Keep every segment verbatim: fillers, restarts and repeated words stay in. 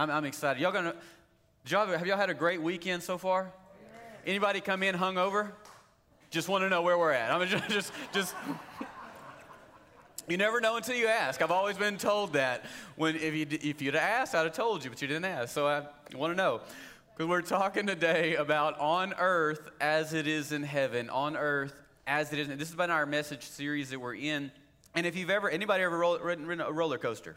I'm, I'm excited. Y'all gonna? Y'all, have y'all had a great weekend so far? Yeah. Anybody come in hungover? Just want to know where we're at. I'm just, just, just. You never know until you ask. I've always been told that. When if you if you'd asked, I'd have told you, but you didn't ask. So I want to know, because we're talking today about on earth as it is in heaven. On earth as it is. This has been our message series that we're in. And if you've ever anybody ever roll, ridden, ridden a roller coaster.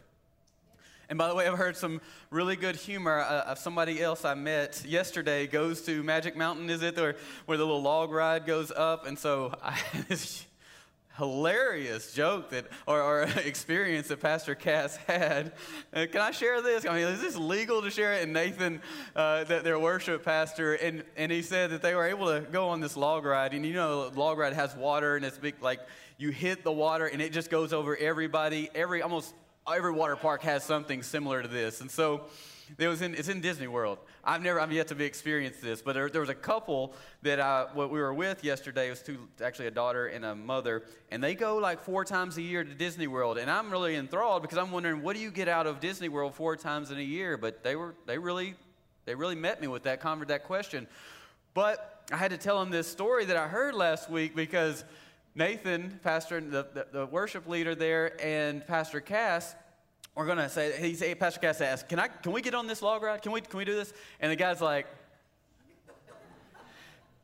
And by the way, I've heard some really good humor uh, of somebody else I met yesterday goes to Magic Mountain, is it, where, where the little log ride goes up. And so I had this hilarious joke that, or, or experience that Pastor Cass had. Uh, can I share this? I mean, is this legal to share it? And Nathan, uh, that their worship pastor, and, and he said that they were able to go on this log ride. And you know, the log ride has water, and it's big, like you hit the water, and it just goes over everybody, every almost every water park has something similar to this. And so there was in, it's in Disney World. I've never, I've yet to be experienced this, but there, there was a couple that I, what we were with yesterday was two, actually a daughter and a mother, and they go like four times a year to Disney World. And I'm really enthralled because I'm wondering, what do you get out of Disney World four times in a year? But they were, they really, they really met me with that, convert that question. But I had to tell them this story that I heard last week because Nathan, pastor, the, the, the worship leader there, and Pastor Cass, we're gonna say, he said, Pastor Cass asked, "Can I? Can we get on this log ride? Can we? Can we do this?" And the guy's like,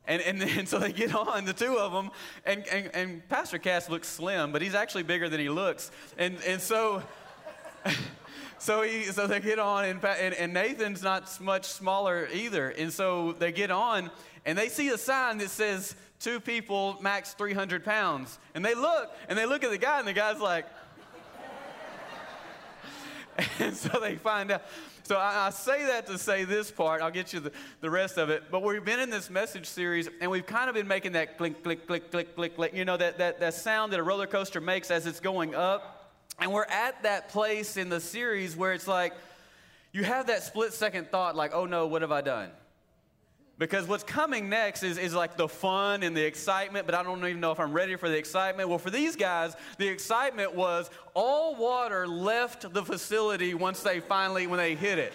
and and then so they get on, the two of them, and and, and Pastor Cass looks slim, but he's actually bigger than he looks, and and so. So he, so they get on, and, and, and Nathan's not much smaller either. And so they get on, and they see a sign that says, two people, max three hundred pounds. And they look, and they look at the guy, and the guy's like. And so they find out. So I, I say that to say this part. I'll get you the, the rest of it. But we've been in this message series, and we've kind of been making that click, click, click, click, click, click. You know, that, that, that sound that a roller coaster makes as it's going up. And we're at that place in the series where it's like, you have that split-second thought like, oh no, what have I done? Because what's coming next is, is like the fun and the excitement, but I don't even know if I'm ready for the excitement. Well, for these guys, the excitement was all water left the facility once they finally, when they hit it.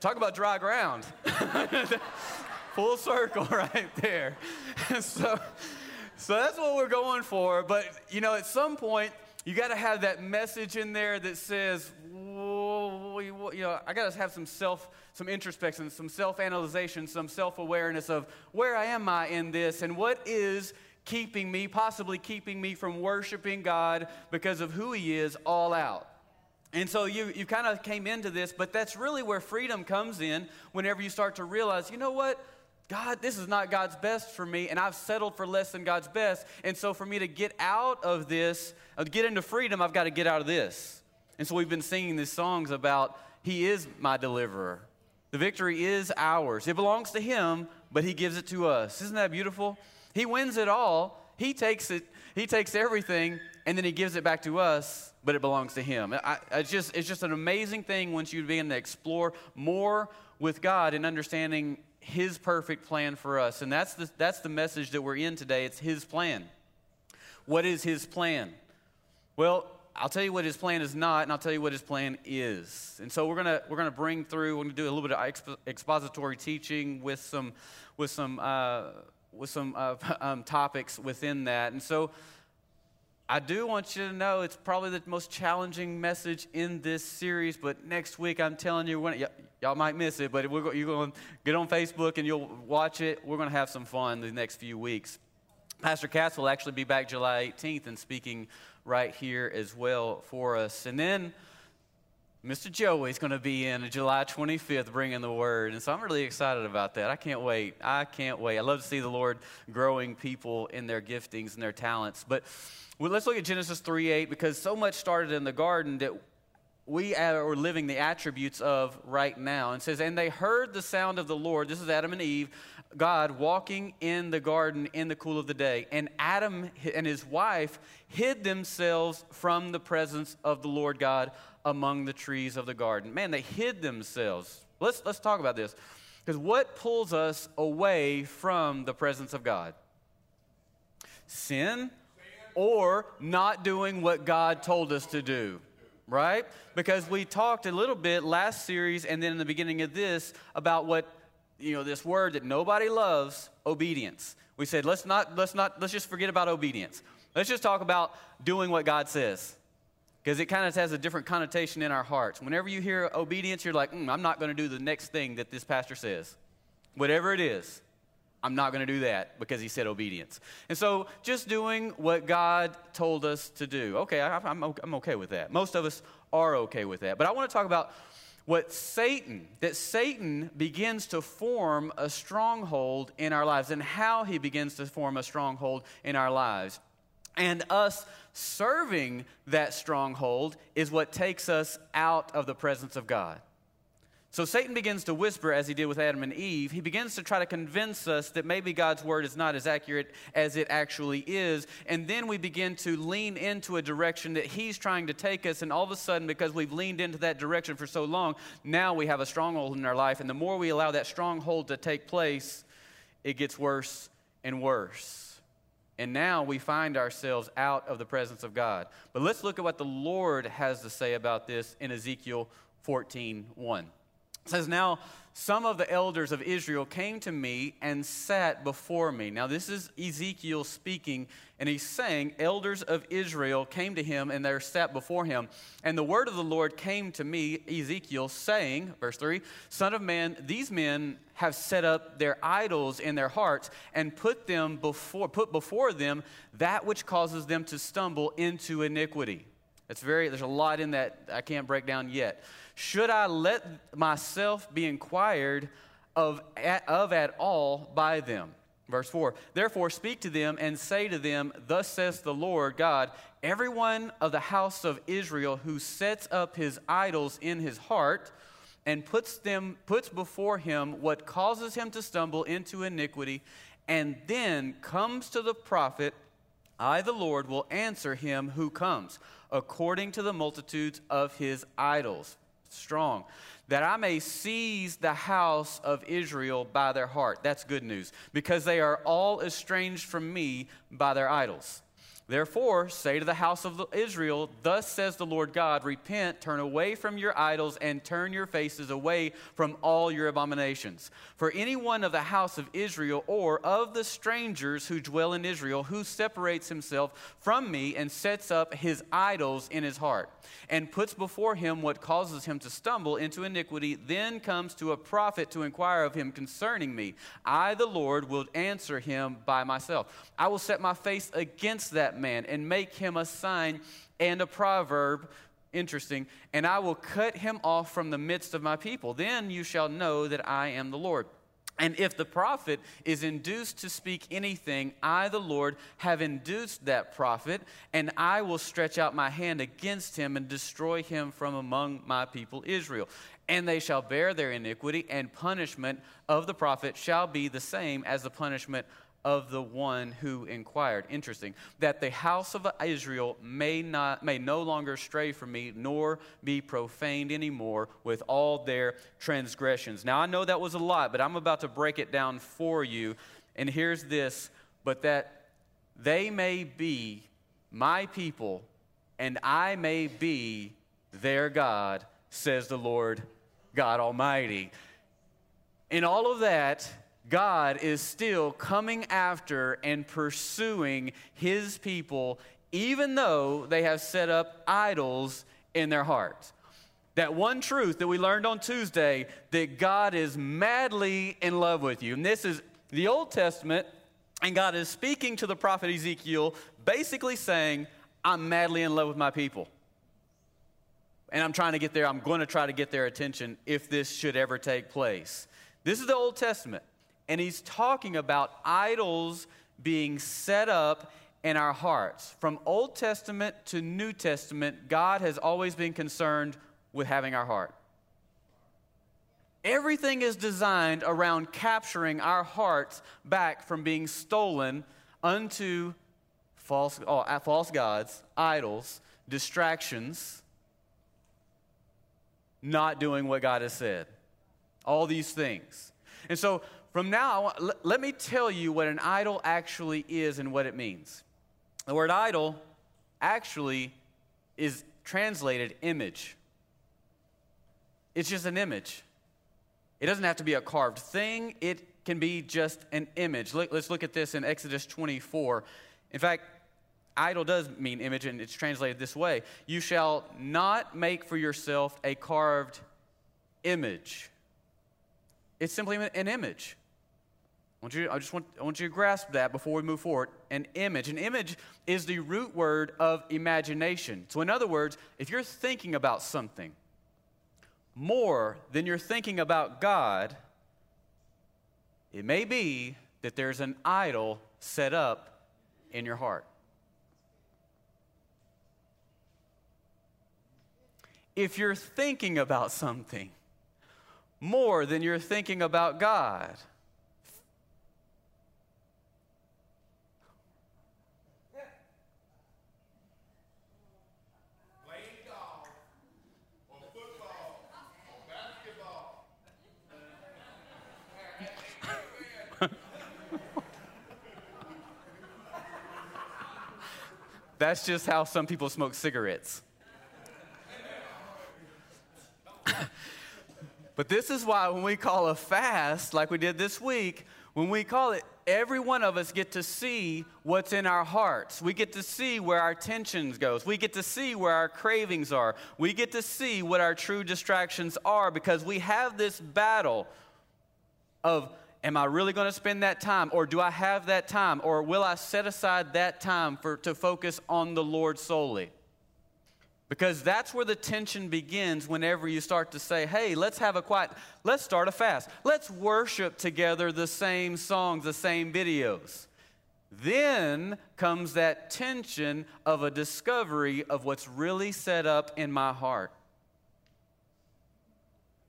Talk about dry ground. Full circle right there. so, so that's what we're going for. But, you know, at some point, you got to have that message in there that says, whoa, you know, I got to have some self, some introspection, some self-analyzation, some self-awareness of where am I in this and what is keeping me, possibly keeping me from worshiping God because of who he is all out. And so you, you kind of came into this, but that's really where freedom comes in whenever you start to realize, you know what? God, this is not God's best for me, and I've settled for less than God's best. And so for me to get out of this, to get into freedom, I've got to get out of this. And so we've been singing these songs about he is my deliverer. The victory is ours. It belongs to him, but he gives it to us. Isn't that beautiful? He wins it all. He takes it. He takes everything, and then he gives it back to us, but it belongs to him. I, it's just, it's just an amazing thing once you begin to explore more with God and understanding his perfect plan for us. And that's the, that's the message that we're in today. It's his plan. What is his plan? Well, I'll tell you what his plan is not, and I'll tell you what his plan is. And so we're gonna we're gonna bring through. We're gonna do a little bit of expo- expository teaching with some with some uh, with some uh, um, topics within that. And so I do want you to know it's probably the most challenging message in this series. But next week, I'm telling you, we're gonna. Y- Y'all might miss it, but we're go- you're going to get on Facebook and you'll watch it. We're going to have some fun the next few weeks. Pastor Cass will actually be back July eighteenth and speaking right here as well for us. And then Mister Joey's going to be in July twenty-fifth bringing the word. And so I'm really excited about that. I can't wait. I can't wait. I love to see the Lord growing people in their giftings and their talents. But well, let's look at Genesis three eight because so much started in the garden that we are living the attributes of right now. And says, and they heard the sound of the Lord. This is Adam and Eve, God walking in the garden in the cool of the day. And Adam and his wife hid themselves from the presence of the Lord God among the trees of the garden. Man, they hid themselves. Let's, let's talk about this. Because what pulls us away from the presence of God? Sin or not doing what God told us to do. right? Because we talked a little bit last series and then in the beginning of this about what, you know, this word that nobody loves, obedience. We said, let's not, let's not, let's just forget about obedience. Let's just talk about doing what God says, because it kind of has a different connotation in our hearts. Whenever you hear obedience, you're like, mm, I'm not going to do the next thing that this pastor says. Whatever it is, I'm not going to do that because he said obedience. And so just doing what God told us to do. Okay, I, I'm, I'm okay with that. Most of us are okay with that. But I want to talk about what Satan, that Satan begins to form a stronghold in our lives and how he begins to form a stronghold in our lives. And us serving that stronghold is what takes us out of the presence of God. So Satan begins to whisper, as he did with Adam and Eve. He begins to try to convince us that maybe God's word is not as accurate as it actually is. And then we begin to lean into a direction that he's trying to take us. And all of a sudden, because we've leaned into that direction for so long, now we have a stronghold in our life. And the more we allow that stronghold to take place, it gets worse and worse. And now we find ourselves out of the presence of God. But let's look at what the Lord has to say about this in Ezekiel fourteen one. It says, now some of the elders of Israel came to me and sat before me. Now this is Ezekiel speaking, and he's saying elders of Israel came to him and they sat before him. And the word of the Lord came to me, Ezekiel, saying, verse three, Son of man, these men have set up their idols in their hearts and put them before, put before them that which causes them to stumble into iniquity. It's very, there's a lot in that I can't break down yet. Should I let myself be inquired of at, of at all by them? Verse four, therefore speak to them and say to them, thus says the Lord God, everyone of the house of Israel who sets up his idols in his heart and puts them puts before him what causes him to stumble into iniquity, and then comes to the prophet, I, the Lord, will answer him who comes, according to the multitudes of his idols. Strong, that I may seize the house of Israel by their heart. That's good news, because they are all estranged from me by their idols. Therefore, say to the house of Israel, thus says the Lord God, repent, turn away from your idols, and turn your faces away from all your abominations. For anyone of the house of Israel or of the strangers who dwell in Israel, who separates himself from me and sets up his idols in his heart, and puts before him what causes him to stumble into iniquity, then comes to a prophet to inquire of him concerning me, I, the Lord, will answer him by myself. I will set my face against that man. man and make him a sign and a proverb, interesting, and I will cut him off from the midst of my people. Then you shall know that I am the Lord. And if the prophet is induced to speak anything, I, the Lord, have induced that prophet, and I will stretch out my hand against him and destroy him from among my people Israel. And they shall bear their iniquity, and punishment of the prophet shall be the same as the punishment of of the one who inquired. Interesting. That the house of Israel may not may no longer stray from me, nor be profaned anymore with all their transgressions. Now I know that was a lot, but I'm about to break it down for you. And here's this, but that they may be my people, and I may be their God, says the Lord God Almighty. In all of that, God is still coming after and pursuing his people, even though they have set up idols in their hearts. That one truth that we learned on Tuesday, that God is madly in love with you. And this is the Old Testament, and God is speaking to the prophet Ezekiel, basically saying, I'm madly in love with my people. And I'm trying to get there, I'm going to try to get their attention if this should ever take place. This is the Old Testament. And he's talking about idols being set up in our hearts. From Old Testament to New Testament, God has always been concerned with having our heart. Everything is designed around capturing our hearts back from being stolen unto false, oh, false gods, idols, distractions, not doing what God has said. All these things. And so, from now, let me tell you what an idol actually is and what it means. The word idol actually is translated image. It's just an image. It doesn't have to be a carved thing. It can be just an image. Look, let's look at this in Exodus twenty-four. In fact, idol does mean image, and it's translated this way. You shall not make for yourself a carved image. It's simply an image. I want you to, I just want, I want you to grasp that before we move forward. An image. An image is the root word of imagination. So in other words, if you're thinking about something more than you're thinking about God, it may be that there's an idol set up in your heart. If you're thinking about something more than you're thinking about God, that's just how some people smoke cigarettes. But this is why when we call a fast, like we did this week, when we call it, every one of us get to see what's in our hearts. We get to see where our tensions goes. We get to see where our cravings are. We get to see what our true distractions are, because we have this battle of, am I really going to spend that time, or do I have that time, or will I set aside that time for to focus on the Lord solely? Because that's where the tension begins whenever you start to say, hey, let's have a quiet, let's start a fast. Let's worship together the same songs, the same videos. Then comes that tension of a discovery of what's really set up in my heart.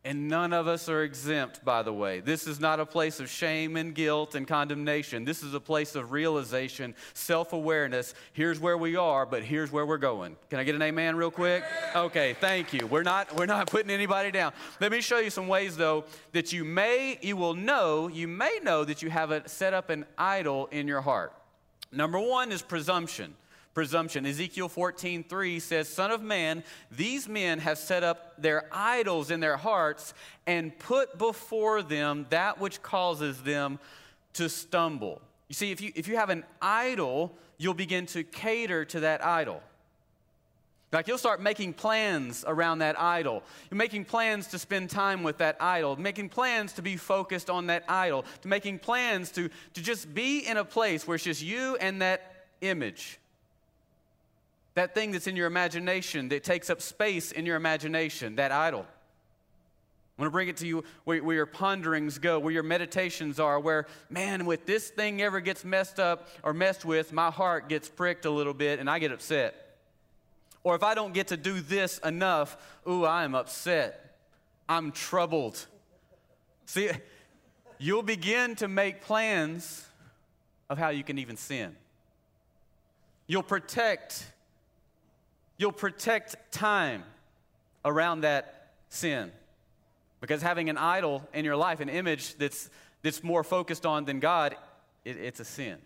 And none of us are exempt, by the way. This is not a place of shame and guilt and condemnation. This is a place of realization, self-awareness. Here's where we are, but here's where we're going. Can I get an amen real quick? Okay, thank you. We're not, we're not putting anybody down. Let me show you some ways, though, that you may, you will know, you may know that you have a, set up an idol in your heart. Number one is presumption. Presumption. Ezekiel fourteen three says, Son of man, these men have set up their idols in their hearts and put before them that which causes them to stumble. You see, if you, if you have an idol, you'll begin to cater to that idol. Like, you'll start making plans around that idol. You're making plans to spend time with that idol, making plans to be focused on that idol, to making plans to, to just be in a place where it's just you and that image. That thing that's in your imagination, that takes up space in your imagination, that idol. I want to bring it to you where, where your ponderings go, where your meditations are, where, man, if this thing ever gets messed up or messed with, my heart gets pricked a little bit and I get upset. Or if I don't get to do this enough, ooh, I am upset. I'm troubled. See, you'll begin to make plans of how you can even sin. You'll protect You'll protect time around that sin, because having an idol in your life, an image that's that's more focused on than God, it, it's a sin.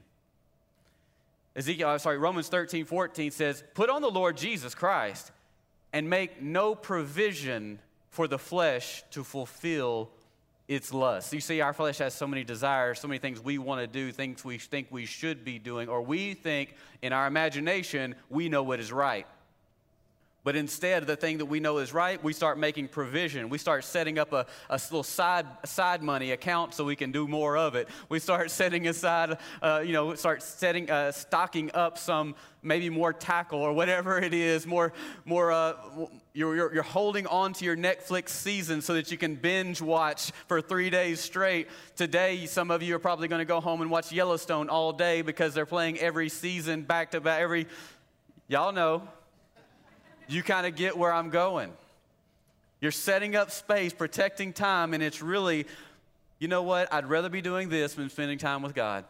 Ezekiel, I'm sorry, Romans thirteen fourteen says, "Put on the Lord Jesus Christ, and make no provision for the flesh to fulfill its lust." You see, our flesh has so many desires, so many things we want to do, things we think we should be doing, or we think in our imagination we know what is right. But instead of the thing that we know is right, we start making provision. We start setting up a, a little side side money account so we can do more of it. We start setting aside, uh, you know, start setting uh, stocking up some maybe more tackle or whatever it is. More, more. Uh, you're, you're you're holding on to your Netflix season so that you can binge watch for three days straight. Today, some of you are probably going to go home and watch Yellowstone all day because they're playing every season back to back. Every, y'all know. You kind of get where I'm going. You're setting up space, protecting time, and it's really, you know what? I'd rather be doing this than spending time with God.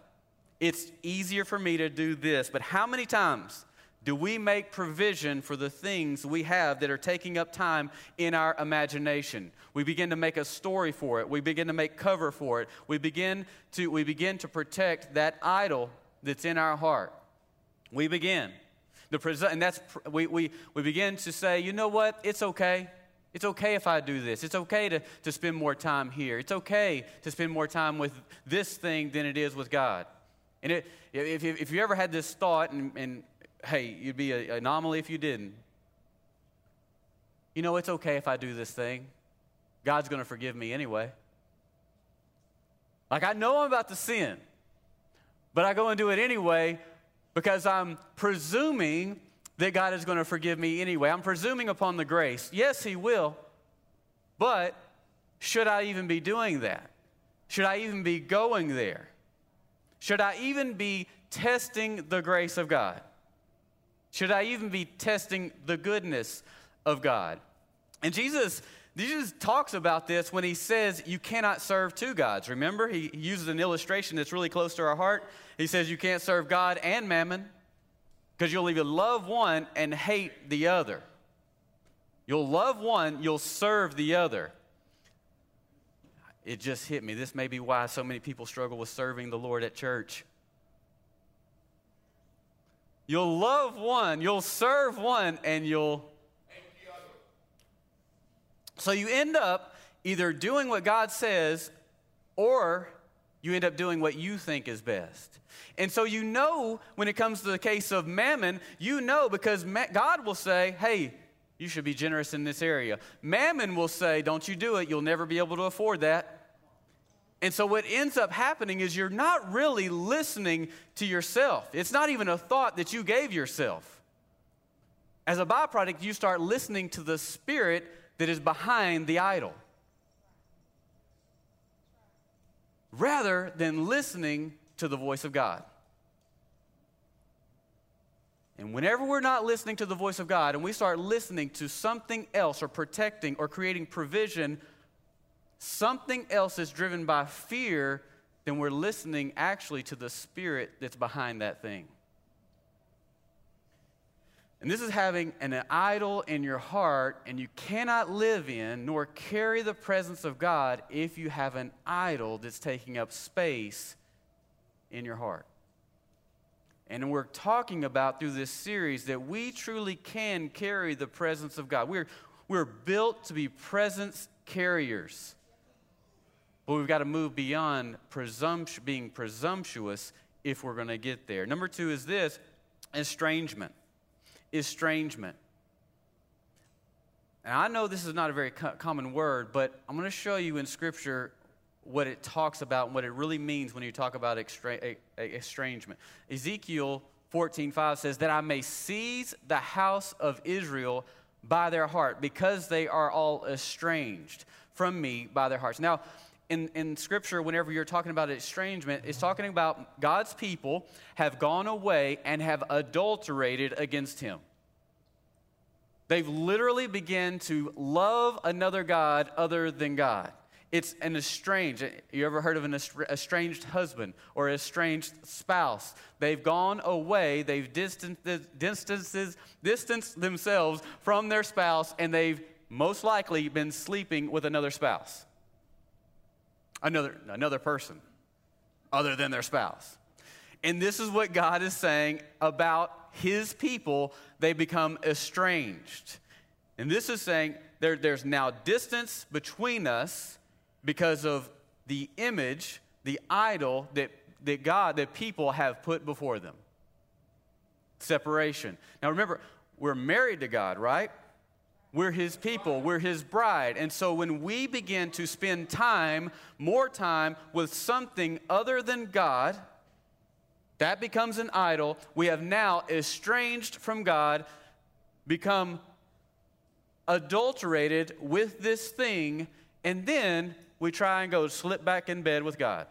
It's easier for me to do this. But how many times do we make provision for the things we have that are taking up time in our imagination? We begin to make a story for it. We begin to make cover for it. We begin to, we begin to protect that idol that's in our heart. We begin The presu- and that's we we we begin to say, you know what? It's okay. It's okay if I do this. It's okay to, to spend more time here. It's okay to spend more time with this thing than it is with God. And it, if, if you ever had this thought, and, and hey, you'd be an anomaly if you didn't. You know, it's okay if I do this thing. God's going to forgive me anyway. Like, I know I'm about to sin, but I go and do it anyway because I'm presuming that God is going to forgive me anyway. I'm presuming upon the grace. Yes, he will, but should I even be doing that? Should I even be going there? Should I even be testing the grace of God? Should I even be testing the goodness of God? And Jesus, Jesus talks about this when he says you cannot serve two gods. Remember, he uses an illustration that's really close to our heart. He says you can't serve God and mammon, because you'll either love one and hate the other. You'll love one, you'll serve the other. It just hit me. This may be why so many people struggle with serving the Lord at church. You'll love one, you'll serve one, and you'll hate the other. So you end up either doing what God says, or you end up doing what you think is best. And so you know when it comes to the case of mammon, you know because ma- God will say, hey, you should be generous in this area. Mammon will say, don't you do it. You'll never be able to afford that. And so what ends up happening is you're not really listening to yourself. It's not even a thought that you gave yourself. As a byproduct, you start listening to the spirit that is behind the idol, rather than listening to the voice of God. And whenever we're not listening to the voice of God and we start listening to something else or protecting or creating provision, something else is driven by fear, then we're listening actually to the spirit that's behind that thing. And this is having an idol in your heart, and you cannot live in nor carry the presence of God if you have an idol that's taking up space in your heart. And we're talking about through this series that we truly can carry the presence of God. We're, we're built to be presence carriers. But we've got to move beyond presumptu- being presumptuous if we're going to get there. Number two is this, estrangement. Estrangement. And I know this is not a very co- common word, but I'm going to show you in Scripture what it talks about and what it really means when you talk about extra- estrangement. Ezekiel fourteen five says, that I may seize the house of Israel by their heart, because they are all estranged from me by their hearts. Now, in, in Scripture, whenever you're talking about estrangement, it's talking about God's people have gone away and have adulterated against him. They've literally begun to love another god other than God. It's an estranged. You ever heard of an estranged husband or an estranged spouse? They've gone away. They've distanced, distanced themselves from their spouse, and they've most likely been sleeping with another spouse, another, another person other than their spouse. And this is what God is saying about his people. They become estranged. And this is saying there, there's now distance between us, because of the image, the idol that, that God, that people have put before them. Separation. Now remember, we're married to God, right? We're his people, we're his bride. And so when we begin to spend time, more time, with something other than God, that becomes an idol. We have now estranged from God, become adulterated with this thing, and then we try and go slip back in bed with God.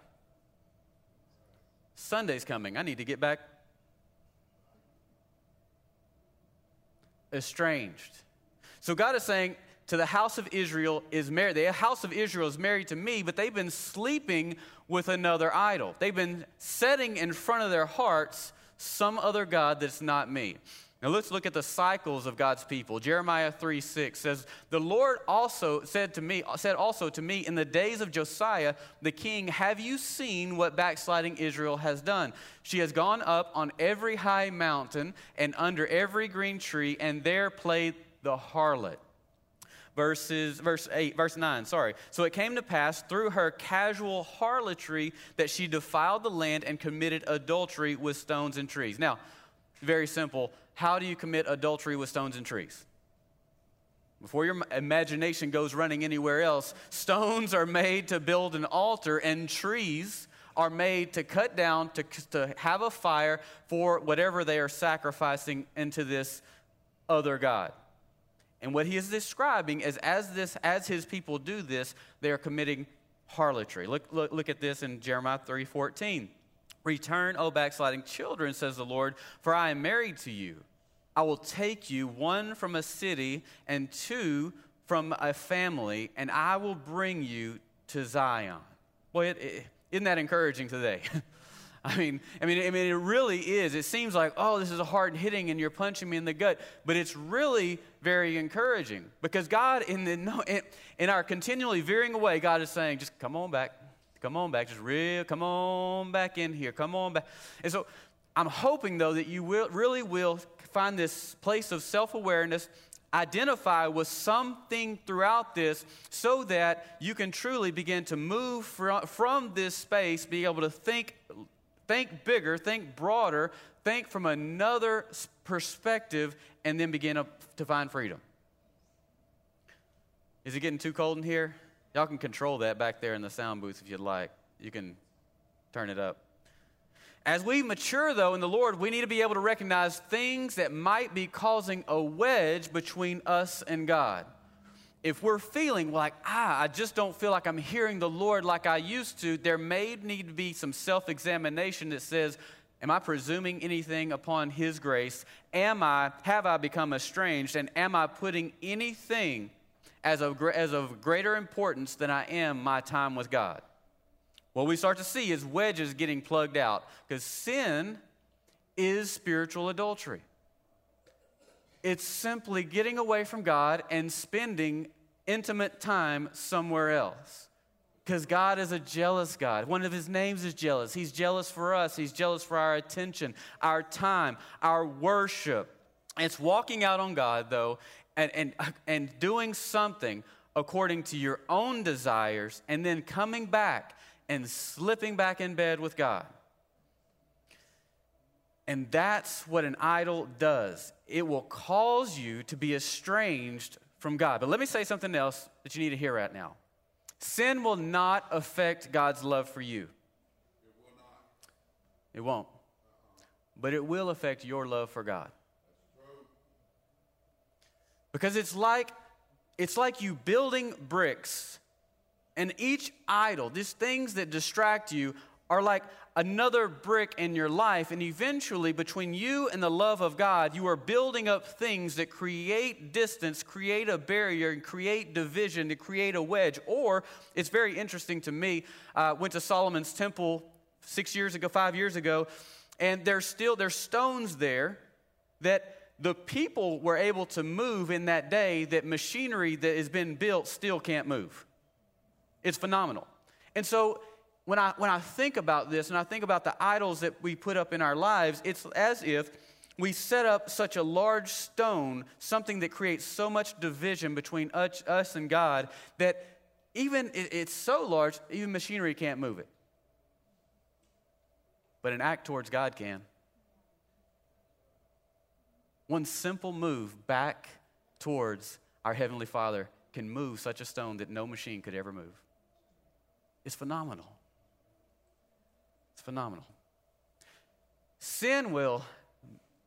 Sunday's coming. I need to get back. Estranged. So God is saying to the house of Israel is married. The house of Israel is married to me, but they've been sleeping with another idol. They've been setting in front of their hearts some other god that's not me. Now let's look at the cycles of God's people. Jeremiah three six says, "The Lord also said to me, said also to me, in the days of Josiah the king, have you seen what backsliding Israel has done? She has gone up on every high mountain and under every green tree, and there played the harlot." Verses, verse eight, verse nine, sorry. "So it came to pass through her casual harlotry that she defiled the land and committed adultery with stones and trees." Now, very simple. How do you commit adultery with stones and trees? Before your imagination goes running anywhere else, stones are made to build an altar, and trees are made to cut down, to, to have a fire for whatever they are sacrificing into this other god. And what he is describing is as this, as his people do this, they are committing harlotry. Look, look, look at this in Jeremiah three fourteen. "Return, O backsliding children, says the Lord, for I am married to you. I will take you, one from a city and two from a family, and I will bring you to Zion." Boy, it, it, isn't that encouraging today? I mean, I mean, I mean, it really is. It seems like, oh, this is a hard hitting and you're punching me in the gut. But it's really very encouraging, because God, in, the, in our continually veering away, God is saying, just come on back, come on back, just real, come on back in here, come on back. And so I'm hoping, though, that you will, really will find this place of self-awareness, identify with something throughout this, so that you can truly begin to move from, from this space, be able to think Think bigger, think broader, think from another perspective, and then begin to find freedom. Is it getting too cold in here? Y'all can control that back there in the sound booth if you'd like. You can turn it up. As we mature, though, in the Lord, we need to be able to recognize things that might be causing a wedge between us and God. If we're feeling like, ah, I just don't feel like I'm hearing the Lord like I used to, there may need to be some self-examination that says, am I presuming anything upon His grace? Am I, have I become estranged? And am I putting anything as of, as of greater importance than I am my time with God? What we start to see is wedges getting plugged out, because sin is spiritual adultery. It's simply getting away from God and spending intimate time somewhere else. Because God is a jealous God. One of His names is jealous. He's jealous for us. He's jealous for our attention, our time, our worship. It's walking out on God, though, and, and, and doing something according to your own desires, and then coming back and slipping back in bed with God. And that's what an idol does. It will cause you to be estranged from God. But let me say something else that you need to hear right now. Sin will not affect God's love for you. It will not. It won't. But it will affect your love for God. Because it's like, it's like you building bricks, and each idol, these things that distract you, are like another brick in your life, and eventually between you and the love of God, you are building up things that create distance, create a barrier, and create division, to create a wedge. Or, it's very interesting to me, I uh, went to Solomon's Temple six years ago, five years ago, and there's still, there's stones there that the people were able to move in that day that machinery that has been built still can't move. It's phenomenal. And so, When I, when I think about this, and I think about the idols that we put up in our lives, it's as if we set up such a large stone, something that creates so much division between us, us and God, that even it, it's so large, even machinery can't move it. But an act towards God can. One simple move back towards our Heavenly Father can move such a stone that no machine could ever move. It's phenomenal. It's phenomenal. Sin will,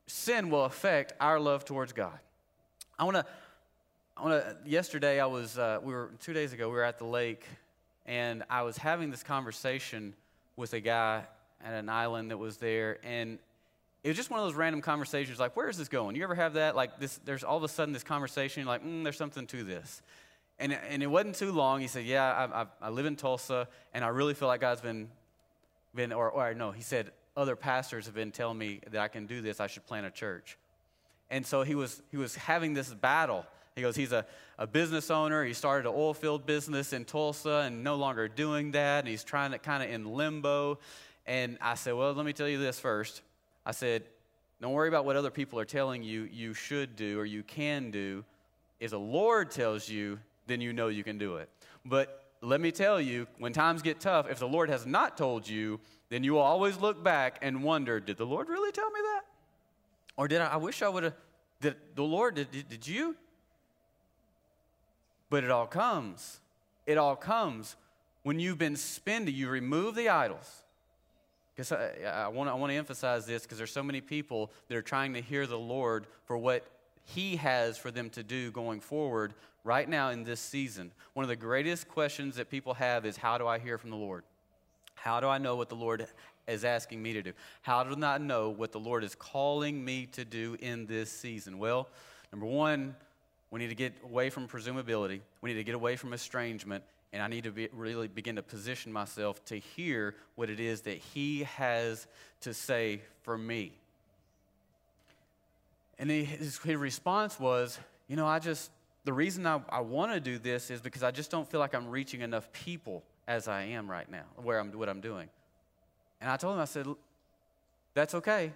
sin will affect our love towards God. I want to, I want to, yesterday I was, uh, we were, two days ago, we were at the lake, and I was having this conversation with a guy at an island that was there, and it was just one of those random conversations, like, where is this going? You ever have that? Like, this, there's all of a sudden this conversation, like, mm, there's something to this. And, and it wasn't too long. He said, yeah, I, I, I live in Tulsa, and I really feel like God's been, Been, or, or no, he said, other pastors have been telling me that I can do this, I should plant a church. And so he was he was having this battle. He goes, he's a, a business owner. He started an oil field business in Tulsa and no longer doing that. And he's trying to kind of in limbo. And I said, well, let me tell you this first. I said, don't worry about what other people are telling you you should do or you can do. If the Lord tells you, then you know you can do it. But let me tell you, when times get tough, if the Lord has not told you, then you will always look back and wonder, did the Lord really tell me that? Or did I, I wish I would have, did the Lord, did, did you? But it all comes. It all comes when you've been spending, you remove the idols. Because I, I want to I want to emphasize this because there's so many people that are trying to hear the Lord for what he has for them to do going forward right now in this season. One of the greatest questions that people have is, how do I hear from the Lord? How do I know what the Lord is asking me to do? How do I know what the Lord is calling me to do in this season? Well, number one, we need to get away from presumability. We need to get away from estrangement. And I need to be, really begin to position myself to hear what it is that he has to say for me. And he, his, his response was, you know, I just, the reason I, I want to do this is because I just don't feel like I'm reaching enough people as I am right now, where I'm, what I'm doing. And I told him, I said, that's okay.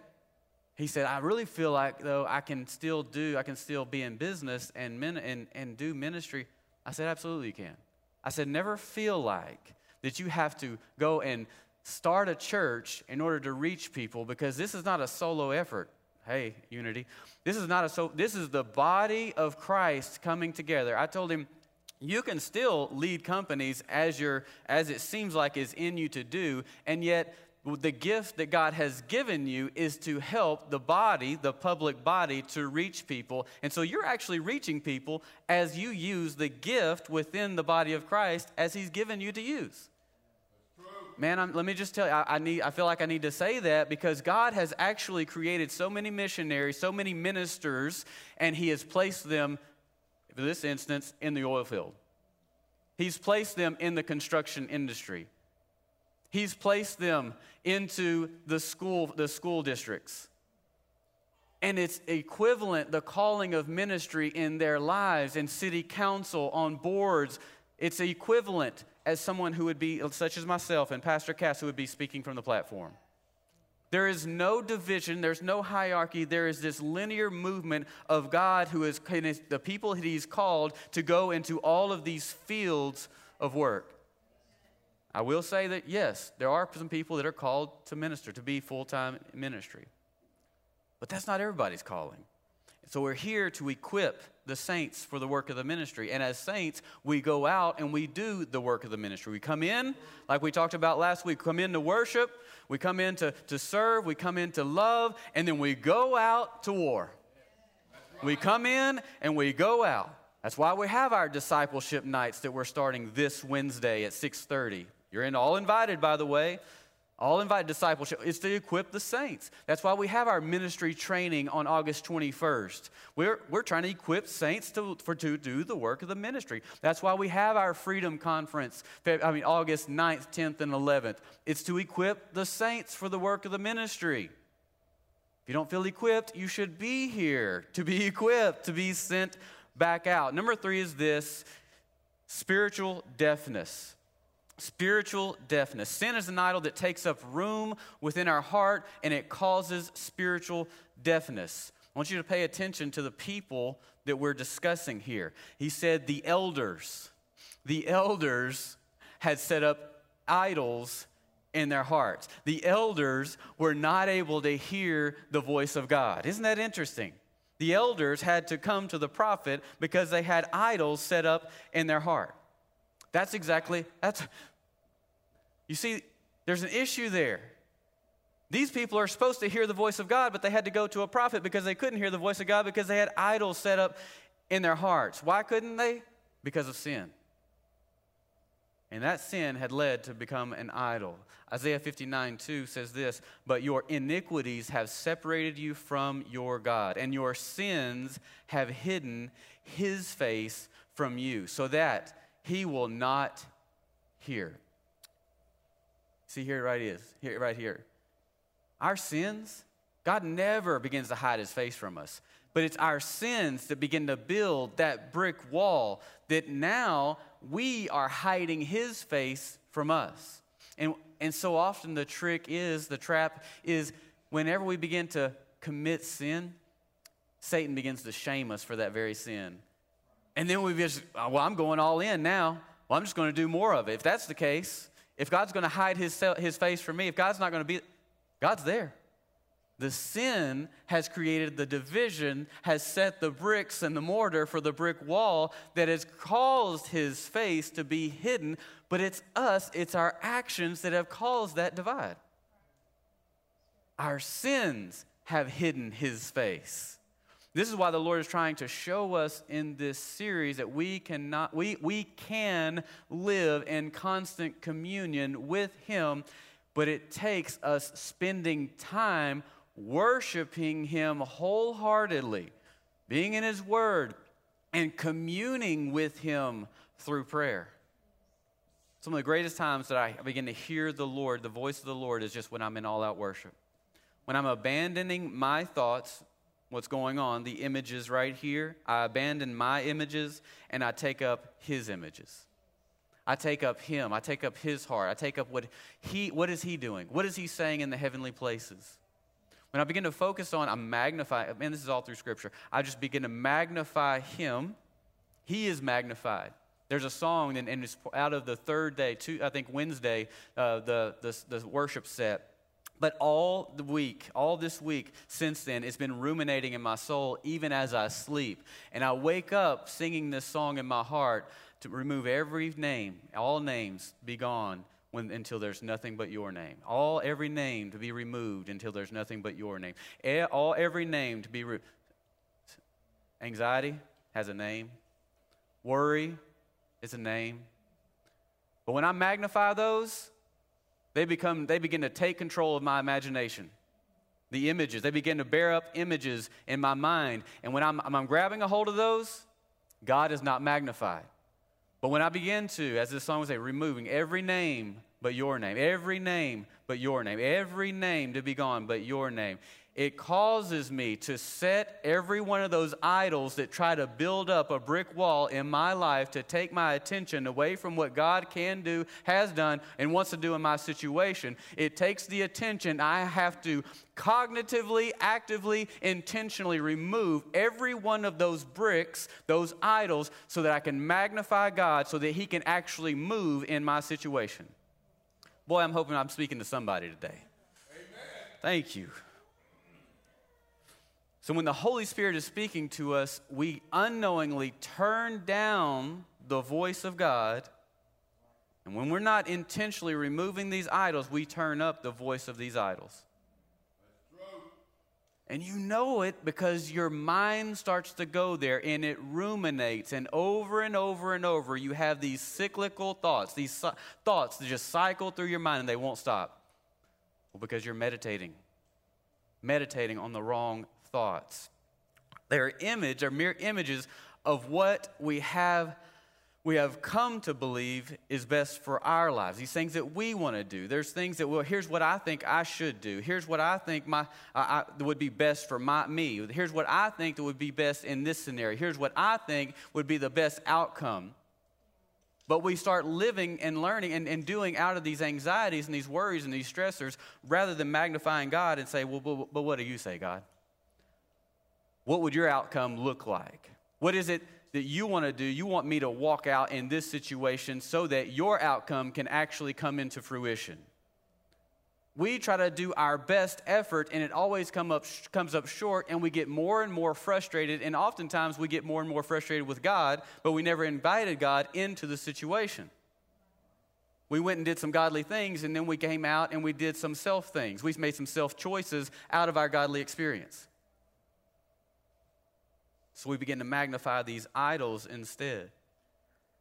He said, I really feel like, though, I can still do, I can still be in business and, men, and, and do ministry. I said, absolutely you can. I said, never feel like that you have to go and start a church in order to reach people, because this is not a solo effort. Hey, unity. This is not a so. This is the body of Christ coming together. I told him, you can still lead companies as your as it seems like is in you to do, and yet the gift that God has given you is to help the body, the public body, to reach people. And so you're actually reaching people as you use the gift within the body of Christ as he's given you to use. Man, I'm, let me just tell you, I, I need. I feel like I need to say that because God has actually created so many missionaries, so many ministers, and he has placed them, for this instance, in the oil field. He's placed them in the construction industry. He's placed them into the school, the school districts. And it's equivalent, the calling of ministry in their lives, in city council, on boards. It's equivalent as someone who would be, such as myself and Pastor Cass, who would be speaking from the platform. There is no division. There's no hierarchy. There is this linear movement of God who is the people that he's called to go into all of these fields of work. I will say that, yes, there are some people that are called to minister, to be full-time ministry. But that's not everybody's calling. So we're here to equip the saints for the work of the ministry. And as saints, we go out and we do the work of the ministry. We come in, like we talked about last week, come in to worship, we come in to, to serve, we come in to love, and then we go out to war. We come in and we go out. That's why we have our discipleship nights that we're starting this Wednesday at six thirty. You're in, all invited, by the way. All invite discipleship. It's to equip the saints. That's why we have our ministry training on August twenty-first. We're, we're trying to equip saints to, for, to do the work of the ministry. That's why we have our Freedom Conference, I mean, August ninth, tenth, and eleventh. It's to equip the saints for the work of the ministry. If you don't feel equipped, you should be here to be equipped, to be sent back out. Number three is this, spiritual deafness. Spiritual deafness. Sin is an idol that takes up room within our heart, and it causes spiritual deafness. I want you to pay attention to the people that we're discussing here. He said the elders, the elders had set up idols in their hearts. The elders were not able to hear the voice of God. Isn't that interesting? The elders had to come to the prophet because they had idols set up in their heart. That's exactly, that's, you see, there's an issue there. These people are supposed to hear the voice of God, but they had to go to a prophet because they couldn't hear the voice of God because they had idols set up in their hearts. Why couldn't they? Because of sin. And that sin had led to become an idol. Isaiah fifty-nine two says this, but your iniquities have separated you from your God, and your sins have hidden his face from you, so that he will not hear. See, here it right is, here, right here. Our sins, God never begins to hide his face from us. But it's our sins that begin to build that brick wall that now we are hiding his face from us. And and so often the trick is, the trap is, whenever we begin to commit sin, Satan begins to shame us for that very sin. And then we just, well, I'm going all in now. Well, I'm just going to do more of it. If that's the case, if God's going to hide his, his face from me, if God's not going to be, God's there. The sin has created the division, has set the bricks and the mortar for the brick wall that has caused his face to be hidden, but it's us, it's our actions that have caused that divide. Our sins have hidden his face. This is why the Lord is trying to show us in this series that we cannot, we, we can live in constant communion with him, but it takes us spending time worshiping him wholeheartedly, being in his word, and communing with him through prayer. Some of the greatest times that I begin to hear the Lord, the voice of the Lord, is just when I'm in all-out worship. When I'm abandoning my thoughts, what's going on, the images right here, I abandon my images and I take up his images. I take up him. I take up his heart. I take up what he, what is he doing? What is he saying in the heavenly places? When I begin to focus on, I magnify, man, this is all through Scripture. I just begin to magnify him. He is magnified. There's a song, and, and it's out of the third day, two, I think Wednesday, uh, the, the, the worship set. But all the week, all this week since then, it's been ruminating in my soul even as I sleep. And I wake up singing this song in my heart, to remove every name, all names be gone when, until there's nothing but your name. All, every name to be removed until there's nothing but your name. All, every name to be removed. Anxiety has a name. Worry is a name. But when I magnify those, they become, they begin to take control of my imagination. The images, they begin to bear up images in my mind. And when I'm, I'm grabbing a hold of those, God is not magnified. But when I begin to, as this song would say, removing every name but your name, every name but your name, every name to be gone but your name, it causes me to set every one of those idols that try to build up a brick wall in my life to take my attention away from what God can do, has done, and wants to do in my situation. It takes the attention. I have to cognitively, actively, intentionally remove every one of those bricks, those idols, so that I can magnify God so that he can actually move in my situation. Boy, I'm hoping I'm speaking to somebody today. Amen. Thank you. So when the Holy Spirit is speaking to us, we unknowingly turn down the voice of God. And when we're not intentionally removing these idols, we turn up the voice of these idols. And you know it because your mind starts to go there and it ruminates, and over and over and over you have these cyclical thoughts, these thoughts that just cycle through your mind and they won't stop. Well, because you're meditating, meditating on the wrong thoughts. They're image, they're mere images of what we have we have come to believe is best for our lives, these things that we want to do. There's things that, well, here's what I think I should do. Here's what I think my I, I, would be best for my me. Here's what I think that would be best in this scenario. Here's what I think would be the best outcome. But we start living and learning and, and doing out of these anxieties and these worries and these stressors rather than magnifying God and say, well, but, but what do you say, God? What would your outcome look like? What is it that you want to do, you want me to walk out in this situation so that your outcome can actually come into fruition? We try to do our best effort, and it always come up, comes up short, and we get more and more frustrated, and oftentimes we get more and more frustrated with God, but we never invited God into the situation. We went and did some godly things, and then we came out and we did some self things. We made some self choices out of our godly experience. So we begin to magnify these idols instead.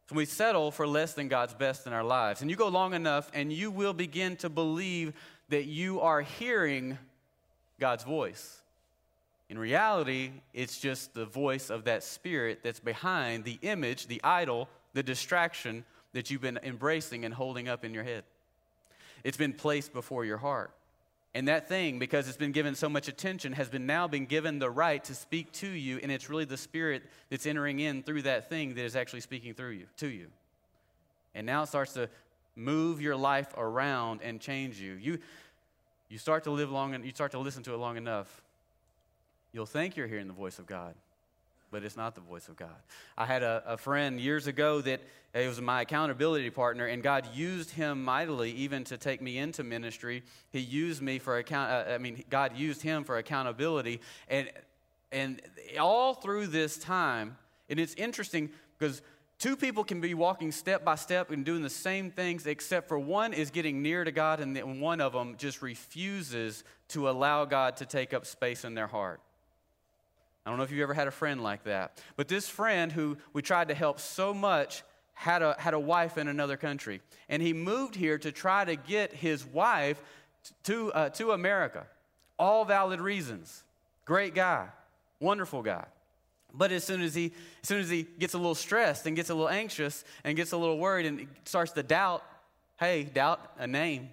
So we settle for less than God's best in our lives. And you go long enough and you will begin to believe that you are hearing God's voice. In reality, it's just the voice of that spirit that's behind the image, the idol, the distraction that you've been embracing and holding up in your head. It's been placed before your heart. And that thing, because it's been given so much attention, has been now been given the right to speak to you, and it's really the Spirit that's entering in through that thing that is actually speaking through you, to you. And now it starts to move your life around and change you. You, you start to live long, and you start to listen to it long enough. You'll think you're hearing the voice of God, but it's not the voice of God. I had a, a friend years ago that it was my accountability partner, and God used him mightily even to take me into ministry. He used me for account. Uh, I mean, God used him for accountability, and and all through this time. And it's interesting because two people can be walking step by step and doing the same things, except for one is getting near to God, and then one of them just refuses to allow God to take up space in their heart. I don't know if you've ever had a friend like that. But this friend who we tried to help so much had a, had a wife in another country. And he moved here to try to get his wife to, uh, to America. All valid reasons. Great guy. Wonderful guy. But as soon as he, as soon as he gets a little stressed and gets a little anxious and gets a little worried and starts to doubt, hey, doubt a name.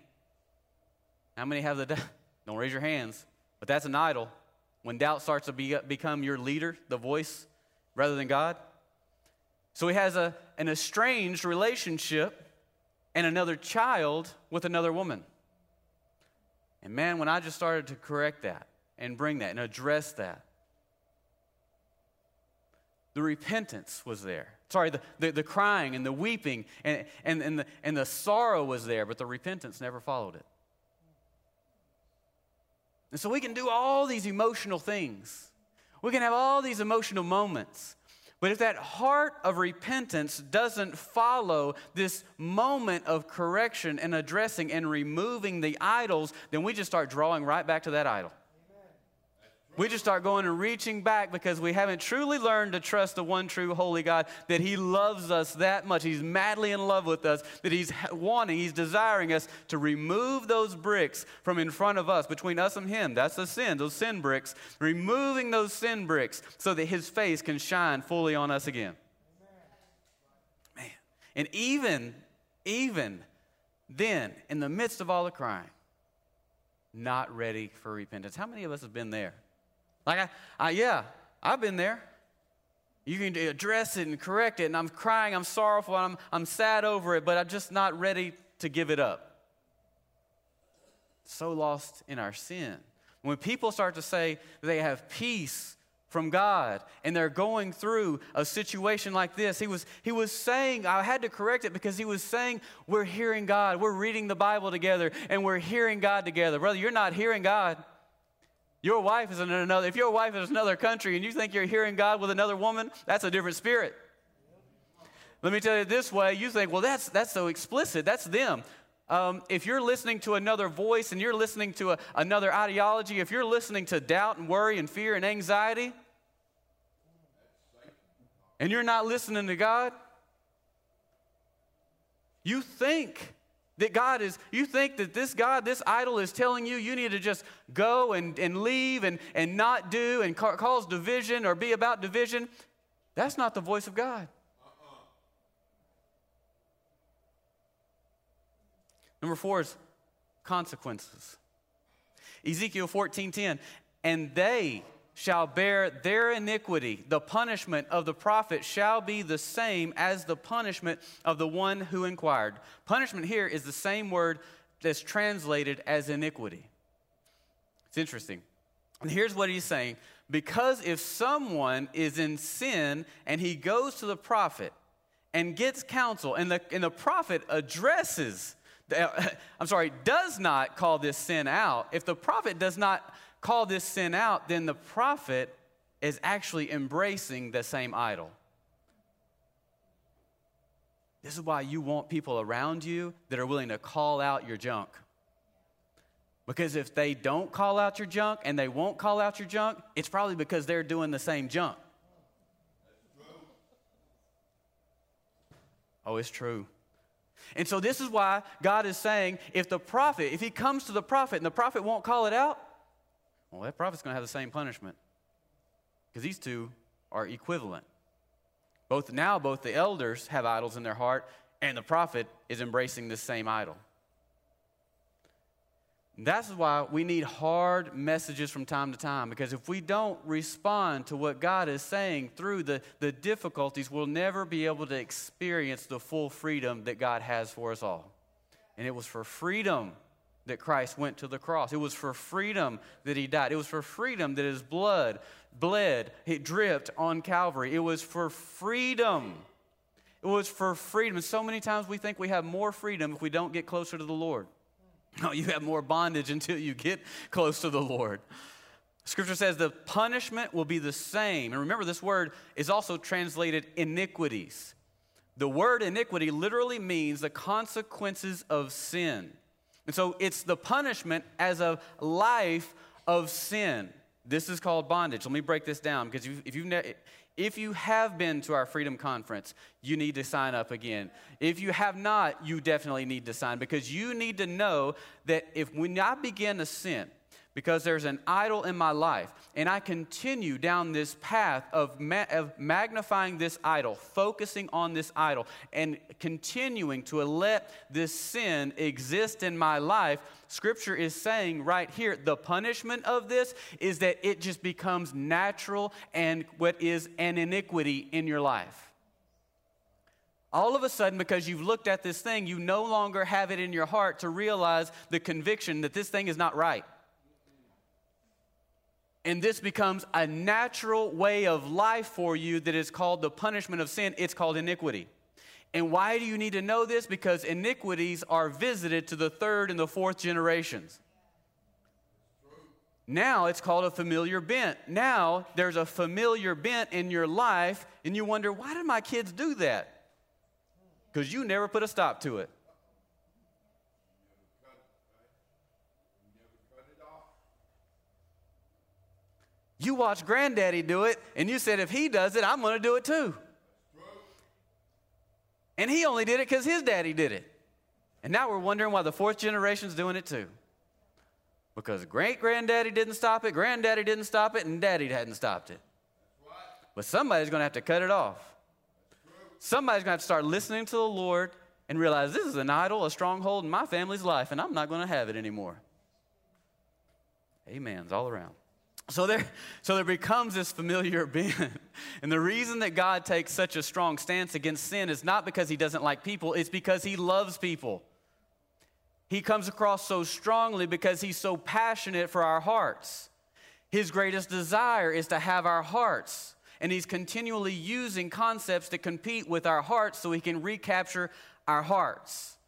How many have the doubt? Don't raise your hands. But that's an idol. When doubt starts to be, become your leader, the voice, rather than God. So he has a, an estranged relationship and another child with another woman. And man, when I just started to correct that and bring that and address that, the repentance was there. Sorry, the, the, the crying and the weeping and, and, and, the, and the sorrow was there, but the repentance never followed it. And so we can do all these emotional things. We can have all these emotional moments. But if that heart of repentance doesn't follow this moment of correction and addressing and removing the idols, then we just start drawing right back to that idol. We just start going and reaching back because we haven't truly learned to trust the one true holy God, that he loves us that much. He's madly in love with us, that he's wanting, he's desiring us to remove those bricks from in front of us, between us and him. That's the sin, those sin bricks. Removing those sin bricks so that his face can shine fully on us again. Man. And even, even then, in the midst of all the crying, not ready for repentance. How many of us have been there? Like, I, I, yeah, I've been there. You can address it and correct it, and I'm crying, I'm sorrowful, I'm, I'm sad over it, but I'm just not ready to give it up. So lost in our sin. When people start to say they have peace from God, and they're going through a situation like this. He was, he was saying, I had to correct it because he was saying, we're hearing God, we're reading the Bible together, and we're hearing God together. Brother, you're not hearing God. Your wife is in another, if your wife is in another country and you think you're hearing God with another woman, that's a different spirit. Let me tell you this way, you think, well, that's, that's so explicit, that's them. Um, if you're listening to another voice and you're listening to a, another ideology, if you're listening to doubt and worry and fear and anxiety, and you're not listening to God, you think that God is, you think that this God, this idol is telling you, you need to just go and, and leave and, and not do and ca- cause division or be about division. That's not the voice of God. Uh-uh. Number four is consequences. Ezekiel fourteen ten, and they shall bear their iniquity. The punishment of the prophet shall be the same as the punishment of the one who inquired. Punishment here is the same word that's translated as iniquity. It's interesting. And here's what he's saying. Because if someone is in sin and he goes to the prophet and gets counsel, and the, and the prophet addresses, the, I'm sorry, does not call this sin out, if the prophet does not call this sin out, then the prophet is actually embracing the same idol. This is why you want people around you that are willing to call out your junk. Because if they don't call out your junk and they won't call out your junk, it's probably because they're doing the same junk. Oh, it's true. And so this is why God is saying, if the prophet, if he comes to the prophet and the prophet won't call it out, well, that prophet's going to have the same punishment because these two are equivalent. Both now, both the elders have idols in their heart, and the prophet is embracing this same idol. That's why we need hard messages from time to time, because if we don't respond to what God is saying through the, the difficulties, we'll never be able to experience the full freedom that God has for us all. And it was for freedom that Christ went to the cross. It was for freedom that he died. It was for freedom that his blood bled, it dripped on Calvary. It was for freedom. It was for freedom. So many times we think we have more freedom if we don't get closer to the Lord. No, you have more bondage until you get close to the Lord. Scripture says the punishment will be the same. And remember, this word is also translated iniquities. The word iniquity literally means the consequences of sin. And so it's the punishment as a life of sin. This is called bondage. Let me break this down, because if you've never... If you have been to our Freedom Conference, you need to sign up again. If you have not, you definitely need to sign, because you need to know that if when I begin to sin, because there's an idol in my life, and I continue down this path of, ma- of magnifying this idol, focusing on this idol, and continuing to let this sin exist in my life, Scripture is saying right here, the punishment of this is that it just becomes natural and what is an iniquity in your life. All of a sudden, because you've looked at this thing, you no longer have it in your heart to realize the conviction that this thing is not right. And this becomes a natural way of life for you that is called the punishment of sin. It's called iniquity. And why do you need to know this? Because iniquities are visited to the third and the fourth generations. Now it's called a familiar bent. Now there's a familiar bent in your life, and you wonder, why did my kids do that? Because you never put a stop to it. You watch Granddaddy do it, and you said, if he does it, I'm going to do it too. And he only did it because his daddy did it. And now we're wondering why the fourth generation's doing it too. Because great-granddaddy didn't stop it, granddaddy didn't stop it, and daddy hadn't stopped it. But somebody's going to have to cut it off. Somebody's going to have to start listening to the Lord and realize this is an idol, a stronghold in my family's life, and I'm not going to have it anymore. Amens all around. So there, so there becomes this familiar bent. And the reason that God takes such a strong stance against sin is not because he doesn't like people, it's because he loves people. He comes across so strongly because he's so passionate for our hearts. His greatest desire is to have our hearts. And he's continually using concepts to compete with our hearts so he can recapture our hearts.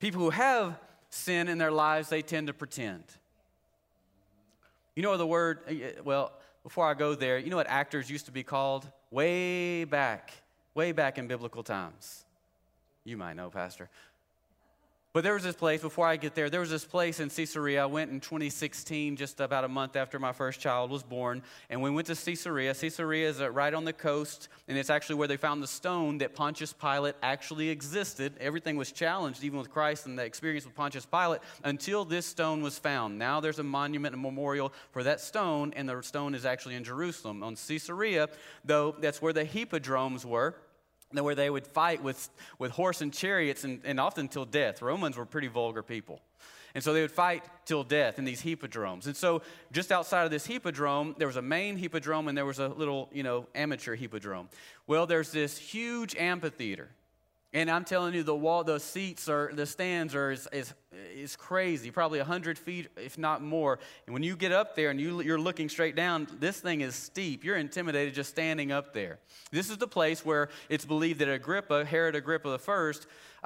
People who have sin in their lives, they tend to pretend. You know the word, well, before I go there, you know what actors used to be called way back, way back in biblical times? You might know, Pastor. But there was this place, before I get there, there was this place in Caesarea. I went in twenty sixteen, just about a month after my first child was born, and we went to Caesarea. Caesarea is right on the coast, and it's actually where they found the stone that Pontius Pilate actually existed. Everything was challenged, even with Christ and the experience with Pontius Pilate, until this stone was found. Now there's a monument, a memorial for that stone, and the stone is actually in Jerusalem. On Caesarea, though, that's where the hippodromes were, where they would fight with, with horse and chariots and, and often till death. Romans were pretty vulgar people. And so they would fight till death in these hippodromes. And so just outside of this hippodrome, there was a main hippodrome and there was a little, you know, amateur hippodrome. Well, there's this huge amphitheater. And I'm telling you, the wall, the seats are, the stands are, is, is, is crazy, probably one hundred feet, if not more. And when you get up there and you, you're looking straight down, this thing is steep. You're intimidated just standing up there. This is the place where it's believed that Agrippa, Herod Agrippa I,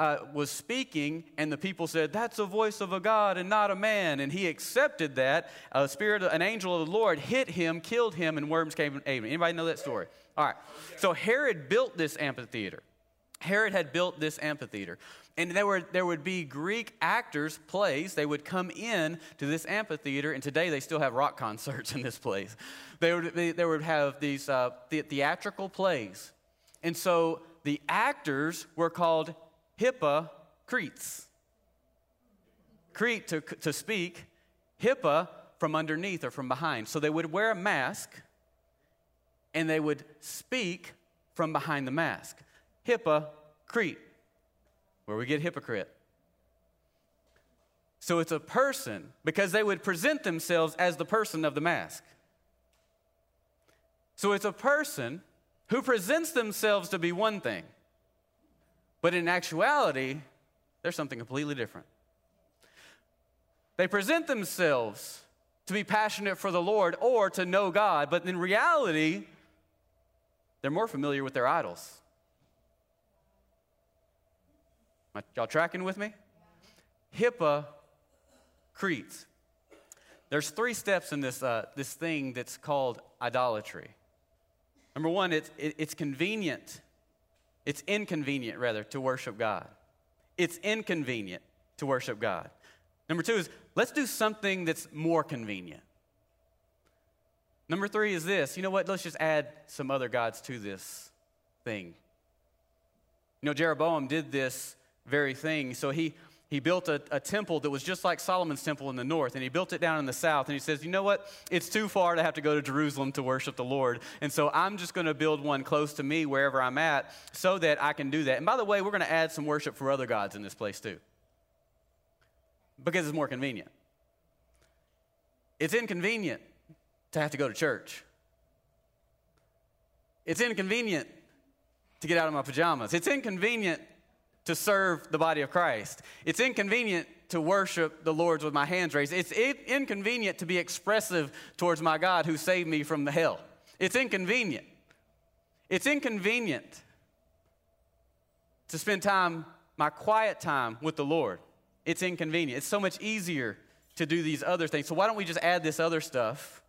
uh, was speaking, and the people said, that's the voice of a God and not a man. And he accepted that. A spirit, an angel of the Lord hit him, killed him, and worms came and ate him. Anybody know that story? All right. So Herod built this amphitheater. Herod had built this amphitheater, and there were there would be Greek actors' plays. They would come in to this amphitheater, and today they still have rock concerts in this place. They would they, they would have these uh, the, theatrical plays, and so the actors were called hypocrites. Crete to to speak, hippa from underneath or from behind. So they would wear a mask, and they would speak from behind the mask. Hypocrite, where we get hypocrite. So it's a person, because they would present themselves as the person of the mask. So it's a person who presents themselves to be one thing, but in actuality, they're something completely different. They present themselves to be passionate for the Lord or to know God, but in reality, they're more familiar with their idols. Y'all tracking with me? Hypocrites. There's three steps in this uh, this thing that's called idolatry. Number one, it's, it, it's convenient. It's inconvenient, rather, to worship God. It's inconvenient to worship God. Number two is, let's do something that's more convenient. Number three is this. You know what? Let's just add some other gods to this thing. You know, Jeroboam did this very thing. So he, he built a, a temple that was just like Solomon's temple in the north, and he built it down in the south. And he says, you know what? It's too far to have to go to Jerusalem to worship the Lord. And so I'm just going to build one close to me wherever I'm at so that I can do that. And by the way, we're going to add some worship for other gods in this place too, because it's more convenient. It's inconvenient to have to go to church. It's inconvenient to get out of my pajamas. It's inconvenient to serve the body of Christ. It's inconvenient to worship the Lord with my hands raised. It's inconvenient to be expressive towards my God who saved me from the hell. It's inconvenient. It's inconvenient to spend time, my quiet time, with the Lord. It's inconvenient. It's so much easier to do these other things. So why don't we just add this other stuff?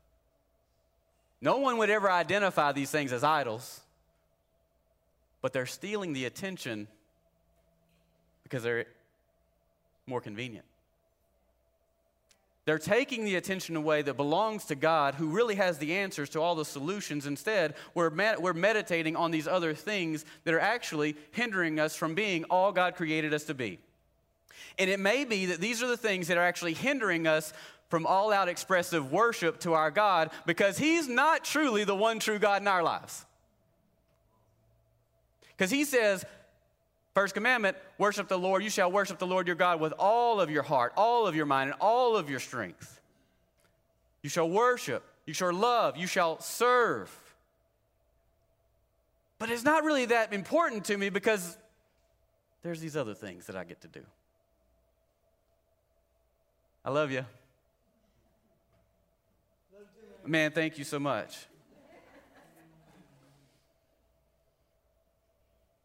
No one would ever identify these things as idols, but they're stealing the attention because they're more convenient. They're taking the attention away that belongs to God, who really has the answers to all the solutions. Instead, we're, med- we're meditating on these other things that are actually hindering us from being all God created us to be. And it may be that these are the things that are actually hindering us from all-out expressive worship to our God, because he's not truly the one true God in our lives. Because he says, first commandment, worship the Lord. You shall worship the Lord your God with all of your heart, all of your mind, and all of your strength. You shall worship, you shall love, you shall serve. But it's not really that important to me, because there's these other things that I get to do. I love you. Man, thank you so much.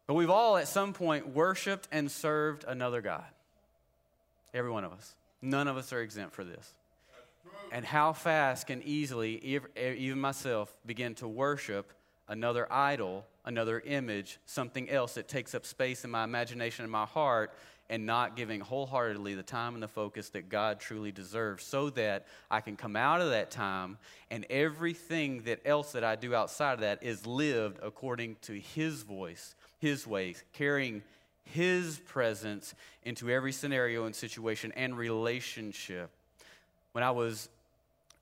But we've all at some point worshiped and served another God. Every one of us. None of us are exempt for this. And how fast can easily, even myself, begin to worship another idol, another image, something else that takes up space in my imagination and my heart, and not giving wholeheartedly the time and the focus that God truly deserves, so that I can come out of that time and everything that else that I do outside of that is lived according to his voice, his ways, carrying his presence into every scenario and situation and relationship. When I was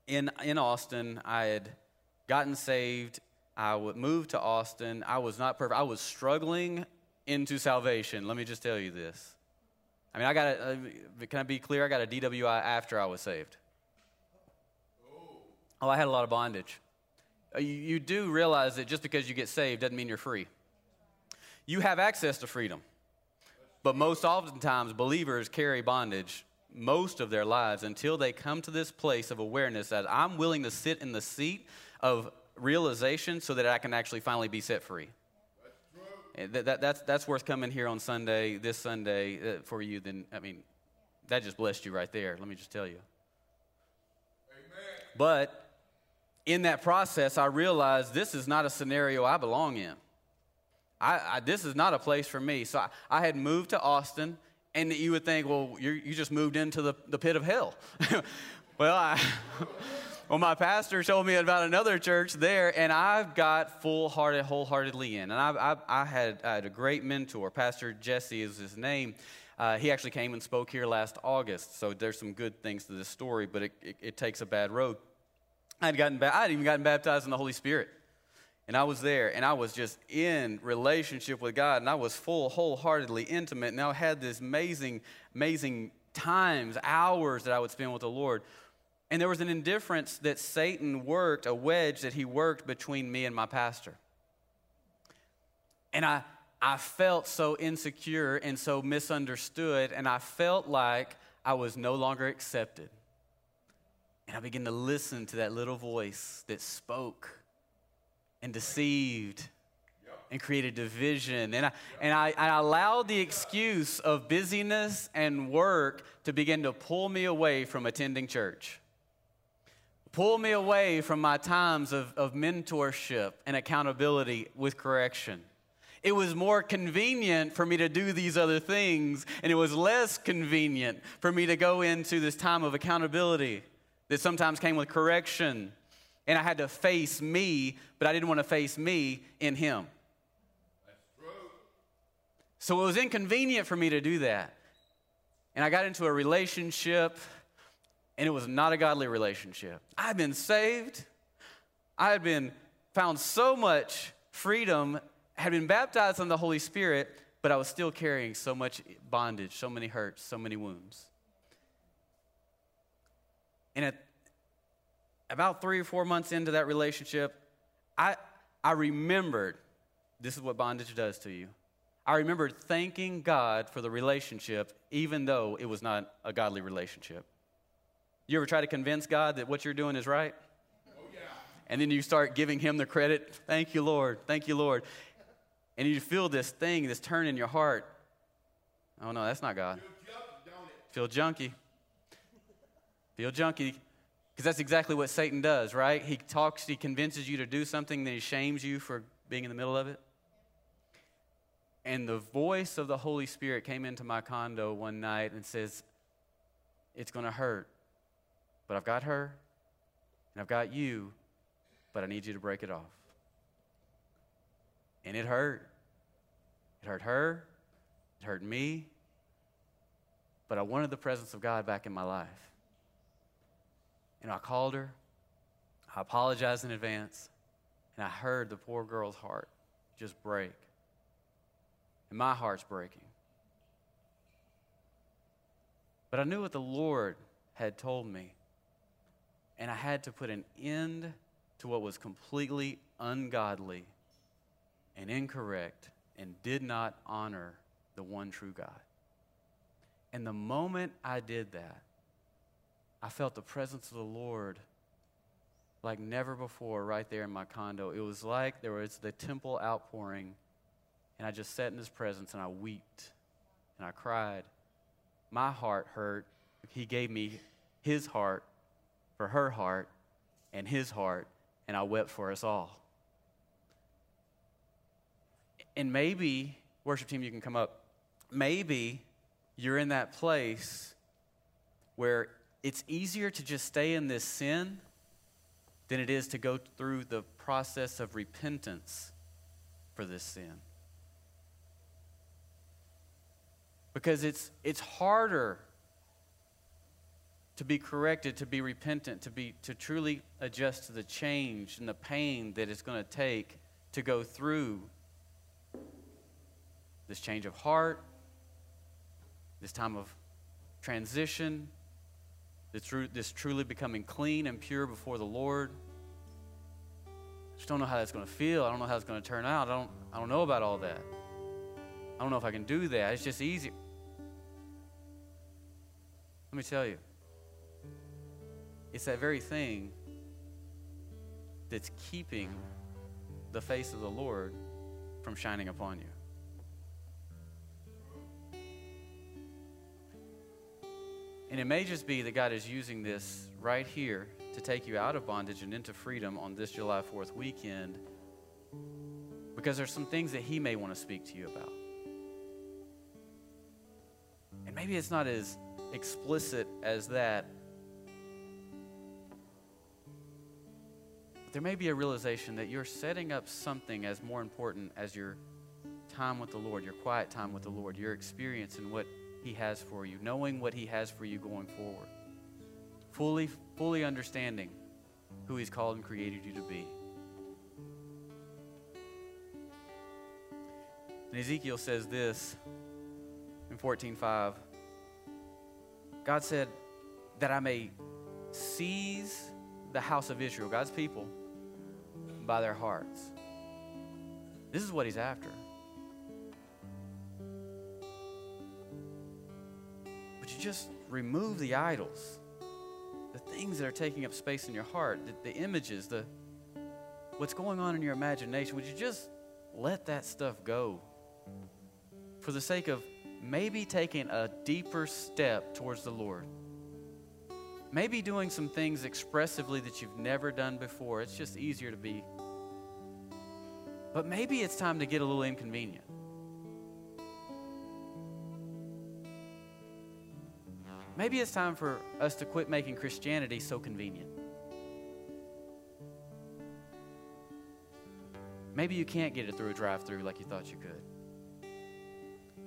in, in Austin, I had gotten saved. I would move to Austin. I was not perfect. I was struggling into salvation. Let me just tell you this. I mean, I got a, can I be clear? I got a D W I after I was saved. Oh, I had a lot of bondage. You, you do realize that just because you get saved doesn't mean you're free. You have access to freedom. But most oftentimes, believers carry bondage most of their lives until they come to this place of awareness that I'm willing to sit in the seat of realization so that I can actually finally be set free. That, that, that's, that's worth coming here on Sunday, this Sunday, uh, for you. Then, I mean, that just blessed you right there. Let me just tell you. Amen. But in that process, I realized this is not a scenario I belong in. I, I This is not a place for me. So I, I had moved to Austin, and you would think, well, you're, you just moved into the, the pit of hell. well, I... Well, my pastor told me about another church there, and I've got full-hearted, wholeheartedly in. And I, I, I, had, I had a great mentor. Pastor Jesse is his name. Uh, he actually came and spoke here last August, so there's some good things to this story, but it, it, it takes a bad road. I'd gotten ba- I'd even gotten baptized in the Holy Spirit, and I was there, and I was just in relationship with God, and I was full, wholeheartedly intimate, and I had this amazing, amazing times, hours that I would spend with the Lord. And there was an indifference that Satan worked, a wedge that he worked between me and my pastor. And I, I felt so insecure and so misunderstood, and I felt like I was no longer accepted. And I began to listen to that little voice that spoke and deceived and created division. And I, and I, I allowed the excuse of busyness and work to begin to pull me away from attending church, pull me away from my times of, of mentorship and accountability with correction. It was more convenient for me to do these other things, and it was less convenient for me to go into this time of accountability that sometimes came with correction. And I had to face me, but I didn't want to face me in him. That's true. So it was inconvenient for me to do that. And I got into a relationship, and it was not a godly relationship. I had been saved. I had been found so much freedom, had been baptized in the Holy Spirit, but I was still carrying so much bondage, so many hurts, so many wounds. And at about three or four months into that relationship, I, I remembered, this is what bondage does to you. I remembered thanking God for the relationship, even though it was not a godly relationship. You ever try to convince God that what you're doing is right? Oh, yeah. And then you start giving him the credit. Thank you, Lord. Thank you, Lord. And you feel this thing, this turn in your heart. Oh, no, that's not God. Feel junky. Feel junky. Because that's exactly what Satan does, right? He talks, he convinces you to do something, then he shames you for being in the middle of it. And the voice of the Holy Spirit came into my condo one night and says, it's going to hurt, but I've got her, and I've got you, but I need you to break it off. And it hurt. It hurt her. It hurt me. But I wanted the presence of God back in my life. And I called her, I apologized in advance, and I heard the poor girl's heart just break. And my heart's breaking. But I knew what the Lord had told me, and I had to put an end to what was completely ungodly and incorrect and did not honor the one true God. And the moment I did that, I felt the presence of the Lord like never before right there in my condo. It was like there was the temple outpouring, and I just sat in his presence, and I wept, and I cried. My heart hurt. He gave me his heart for her heart and his heart, and I wept for us all. And maybe, worship team, you can come up. Maybe you're in that place where it's easier to just stay in this sin than it is to go through the process of repentance for this sin. Because it's it's harder to be corrected, to be repentant, to be to truly adjust to the change and the pain that it's going to take to go through this change of heart, this time of transition, this truly becoming clean and pure before the Lord. I just don't know how that's going to feel. I don't know how it's going to turn out. I don't, I don't know about all that. I don't know if I can do that. It's just easier. Let me tell you, it's that very thing that's keeping the face of the Lord from shining upon you. And it may just be that God is using this right here to take you out of bondage and into freedom on this July fourth weekend, because there's some things that he may want to speak to you about. And maybe it's not as explicit as that, but there may be a realization that you're setting up something as more important as your time with the Lord, your quiet time with the Lord, your experience in what he has for you, knowing what he has for you going forward, fully, fully understanding who he's called and created you to be. And Ezekiel says this in fourteen five, God said that I may seize the house of Israel, God's people, by their hearts. This is what he's after. But you just remove the idols, the things that are taking up space in your heart, the, the images, the what's going on in your imagination. Would you just let that stuff go for the sake of maybe taking a deeper step towards the Lord? Maybe doing some things expressively that you've never done before. It's just easier to be. But maybe it's time to get a little inconvenient. Maybe it's time for us to quit making Christianity so convenient. Maybe you can't get it through a drive-thru like you thought you could.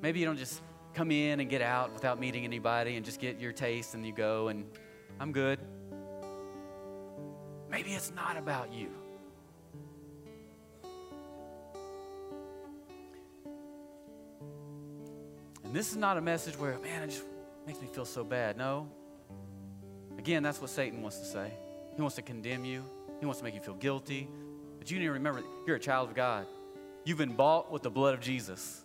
Maybe you don't just come in and get out without meeting anybody and just get your taste and you go and I'm good. Maybe it's not about you. And this is not a message where, man, it just makes me feel so bad. No. Again, that's what Satan wants to say. He wants to condemn you. He wants to make you feel guilty. But you need to remember, you're a child of God. You've been bought with the blood of Jesus.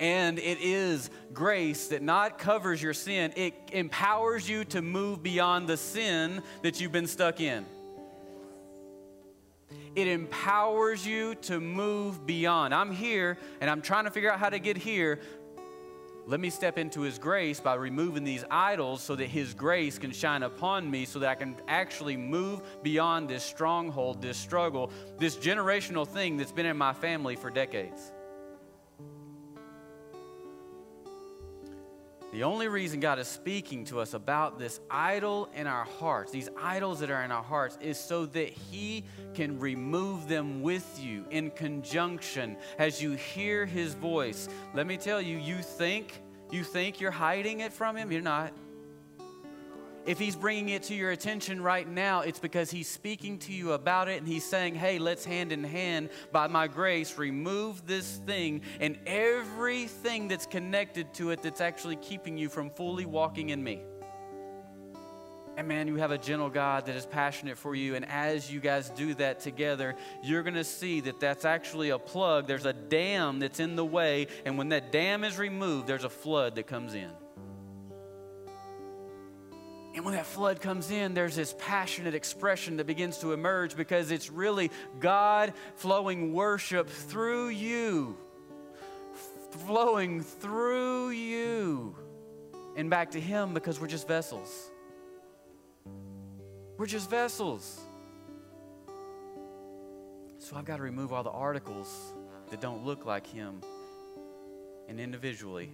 And it is grace that not covers your sin. It empowers you to move beyond the sin that you've been stuck in. It empowers you to move beyond. I'm here, and I'm trying to figure out how to get here. Let me step into His grace by removing these idols so that His grace can shine upon me so that I can actually move beyond this stronghold, this struggle, this generational thing that's been in my family for decades. The only reason God is speaking to us about this idol in our hearts, these idols that are in our hearts, is so that He can remove them with you in conjunction as you hear His voice. Let me tell you, you think, you think you're hiding it from Him? You're not. If He's bringing it to your attention right now, it's because He's speaking to you about it and He's saying, hey, let's hand in hand, by my grace, remove this thing and everything that's connected to it that's actually keeping you from fully walking in me. And man, you have a gentle God that is passionate for you. And as you guys do that together, you're going to see that that's actually a plug. There's a dam that's in the way. And when that dam is removed, there's a flood that comes in. And when that flood comes in, there's this passionate expression that begins to emerge because it's really God flowing worship through you, flowing through you and back to Him because we're just vessels. We're just vessels. So I've got to remove all the articles that don't look like Him. And individually,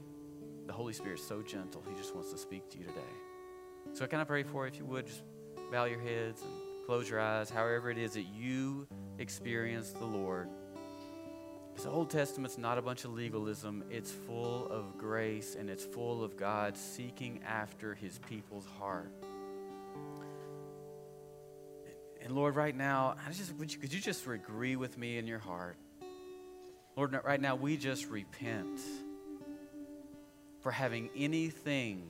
the Holy Spirit's so gentle, He just wants to speak to you today. So can I pray for you? If you would, just bow your heads and close your eyes, however it is that you experience the Lord. Because the Old Testament's not a bunch of legalism. It's full of grace, and it's full of God seeking after His people's heart. And Lord, right now, I just, would you, could you just agree with me in your heart? Lord, right now, we just repent for having anything,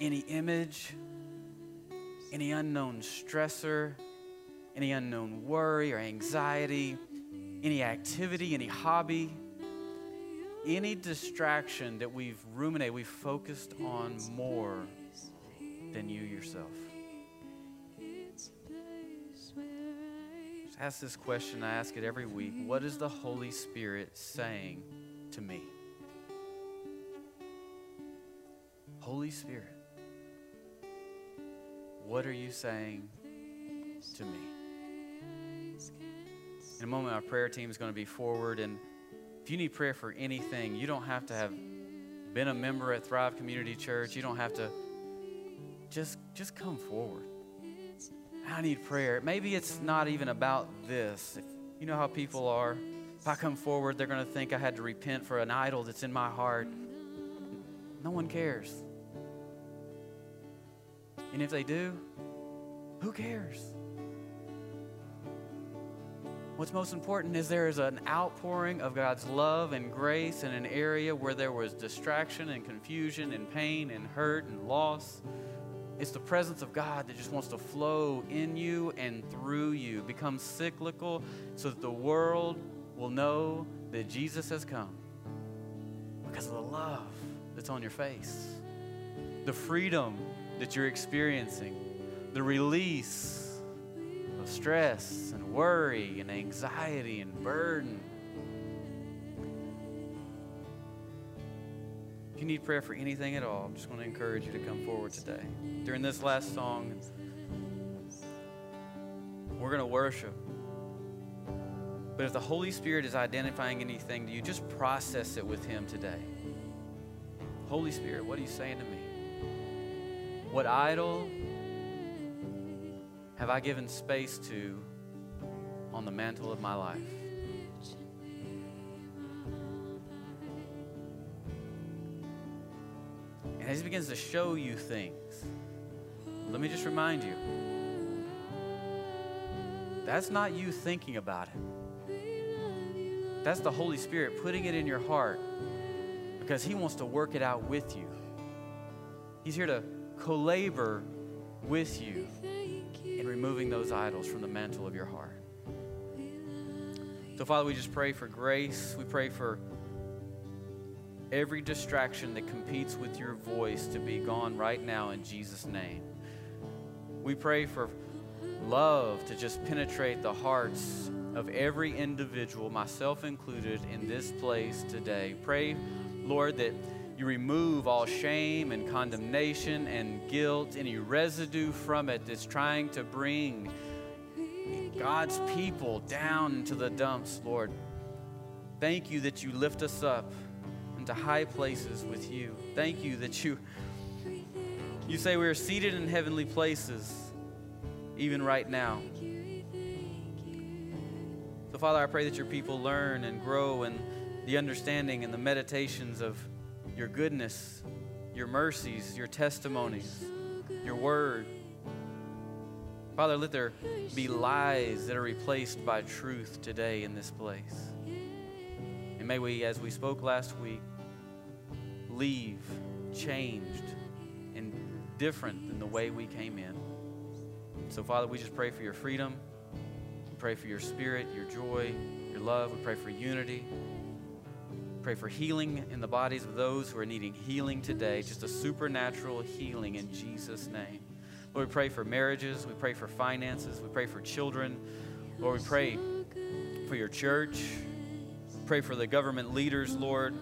any image, any unknown stressor, any unknown worry or anxiety, any activity, any hobby, any distraction that we've ruminated, we've focused on more than you yourself. Just ask this question, I ask it every week. What is the Holy Spirit saying to me? Holy Spirit, what are you saying to me? In a moment, our prayer team is going to be forward. And if you need prayer for anything, you don't have to have been a member at Thrive Community Church. You don't have to. Just, just come forward. I need prayer. Maybe it's not even about this. If you know how people are. If I come forward, they're going to think I had to repent for an idol that's in my heart. No one cares. And if they do, who cares? What's most important is there is an outpouring of God's love and grace in an area where there was distraction and confusion and pain and hurt and loss. It's the presence of God that just wants to flow in you and through you, become cyclical so that the world will know that Jesus has come because of the love that's on your face, the freedom that you're experiencing, the release of stress and worry and anxiety and burden. If you need prayer for anything at all, I'm just going to encourage you to come forward today. During this last song, we're going to worship. But if the Holy Spirit is identifying anything to you, just process it with Him today. Holy Spirit, what are you saying to me? What idol have I given space to on the mantle of my life? And as He begins to show you things, let me just remind you, that's not you thinking about it. That's the Holy Spirit putting it in your heart because He wants to work it out with you. He's here to co-labor with you, removing those idols from the mantle of your heart. So, Father, we just pray for grace. We pray for every distraction that competes with your voice to be gone right now in Jesus' name. We pray for love to just penetrate the hearts of every individual, myself included, in this place today. Pray, Lord, that you remove all shame and condemnation and guilt, any residue from it that's trying to bring God's people down into the dumps, Lord. Thank you that you lift us up into high places with you. Thank you that you, you say we are seated in heavenly places even right now. So, Father, I pray that your people learn and grow in the understanding and the meditations of your goodness, your mercies, your testimonies, your word. Father, let there be lies that are replaced by truth today in this place. And may we, as we spoke last week, leave changed and different than the way we came in. So, Father, we just pray for your freedom. We pray for your spirit, your joy, your love. We pray for unity. Pray for healing in the bodies of those who are needing healing today, just a supernatural healing in Jesus' name. Lord, we pray for marriages. We pray for finances. We pray for children. Lord, we pray for your church. Pray for the government leaders, Lord,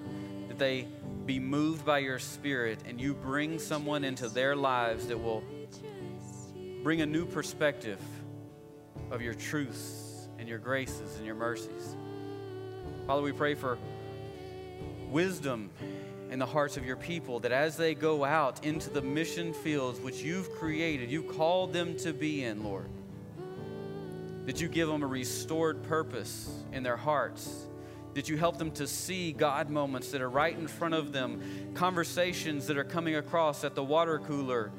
that they be moved by your spirit and you bring someone into their lives that will bring a new perspective of your truths and your graces and your mercies. Father, we pray for wisdom in the hearts of your people, that as they go out into the mission fields which you've created, you called them to be in, Lord, that you give them a restored purpose in their hearts, that you help them to see God moments that are right in front of them, conversations that are coming across at the water cooler,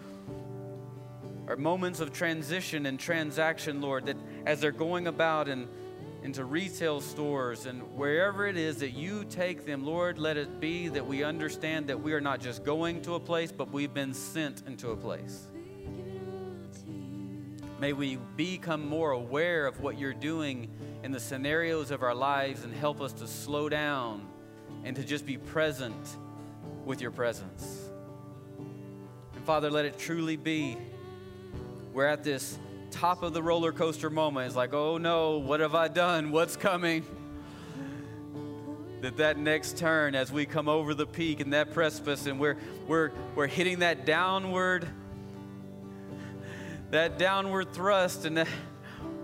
or moments of transition and transaction, Lord, that as they're going about and into retail stores and wherever it is that you take them, Lord, let it be that we understand that we are not just going to a place, but we've been sent into a place. May we become more aware of what you're doing in the scenarios of our lives and help us to slow down and to just be present with your presence. And Father, let it truly be we're at this top of the roller coaster moment. It's like, oh no, what have I done? What's coming? That that next turn, as we come over the peak and that precipice, and we're we're we're hitting that downward, that downward thrust, and that,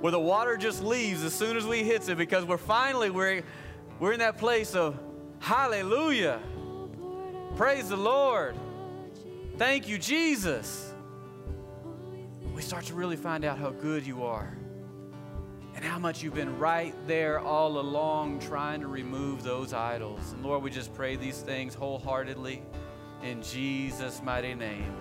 where the water just leaves as soon as we hits it, because we're finally we're we're in that place of hallelujah, praise the Lord, thank you, Jesus. We start to really find out how good you are and how much you've been right there all along trying to remove those idols. And Lord, we just pray these things wholeheartedly in Jesus' mighty name.